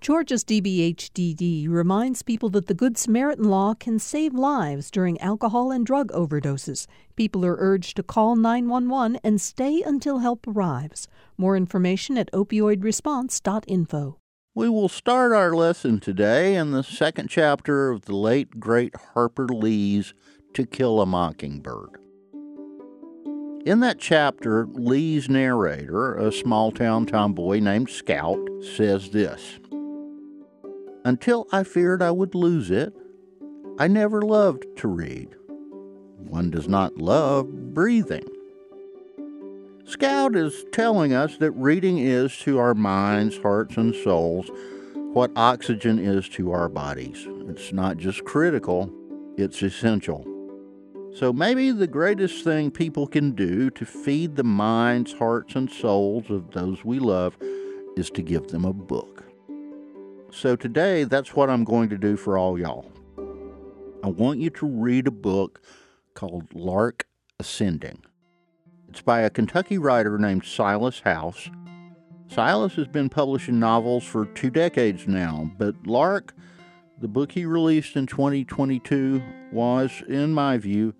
Georgia's DBHDD reminds people that the Good Samaritan Law can save lives during alcohol and drug overdoses. People are urged to call 911 and stay until help arrives. More information at opioidresponse.info. We will start our lesson today in the second chapter of the late, great Harper Lee's To Kill a Mockingbird. In that chapter, Lee's narrator, a small-town tomboy named Scout, says this: "Until I feared I would lose it, I never loved to read. One does not love breathing." Scout is telling us that reading is to our minds, hearts, and souls what oxygen is to our bodies. It's not just critical, it's essential. So maybe the greatest thing people can do to feed the minds, hearts, and souls of those we love is to give them a book. So today, that's what I'm going to do for all y'all. I want you to read a book called Lark Ascending. It's by a Kentucky writer named Silas House. Silas has been publishing novels for 20 decades now, but Lark, the book he released in 2022, was, in my view,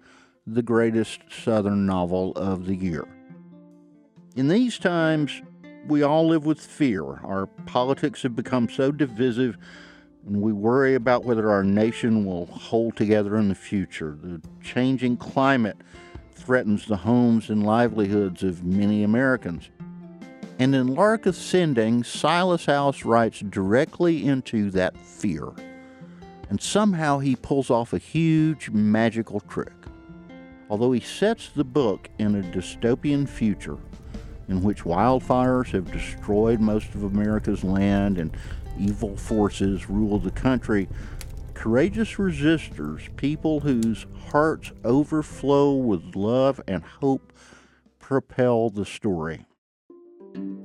the greatest Southern novel of the year. In these times, we all live with fear. Our politics have become so divisive, and we worry about whether our nation will hold together in the future. The changing climate threatens the homes and livelihoods of many Americans. And in Lark Ascending, Silas House writes directly into that fear. And somehow he pulls off a huge magical trick. Although he sets the book in a dystopian future, in which wildfires have destroyed most of America's land and evil forces rule the country, courageous resistors, people whose hearts overflow with love and hope, propel the story.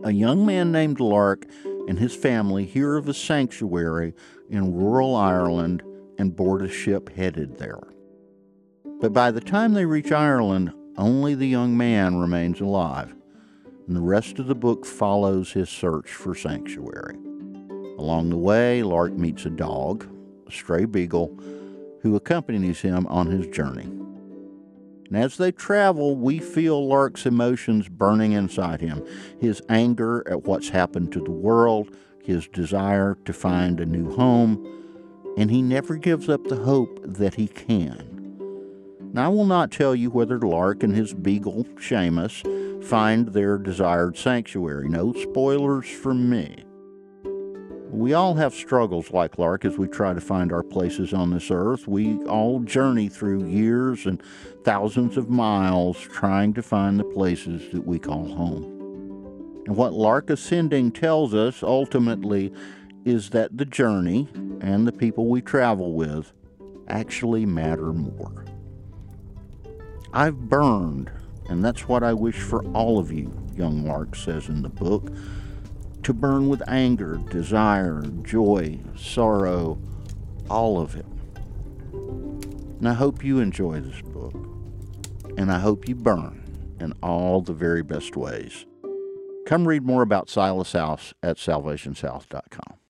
A young man named Lark and his family hear of a sanctuary in rural Ireland and board a ship headed there. But by the time they reach Ireland, only the young man remains alive, and the rest of the book follows his search for sanctuary. Along the way, Lark meets a dog, a stray beagle, who accompanies him on his journey. And as they travel, we feel Lark's emotions burning inside him, his anger at what's happened to the world, his desire to find a new home, and he never gives up the hope that he can. Now, I will not tell you whether Lark and his beagle, Seamus, find their desired sanctuary. No spoilers from me. We all have struggles like Lark as we try to find our places on this earth. We all journey through years and thousands of miles trying to find the places that we call home. And what Lark Ascending tells us ultimately is that the journey and the people we travel with actually matter more. I've burned, and that's what I wish for all of you, young Lark says in the book, to burn with anger, desire, joy, sorrow, all of it. And I hope you enjoy this book, and I hope you burn in all the very best ways. Come read more about Silas House at SalvationSouth.com.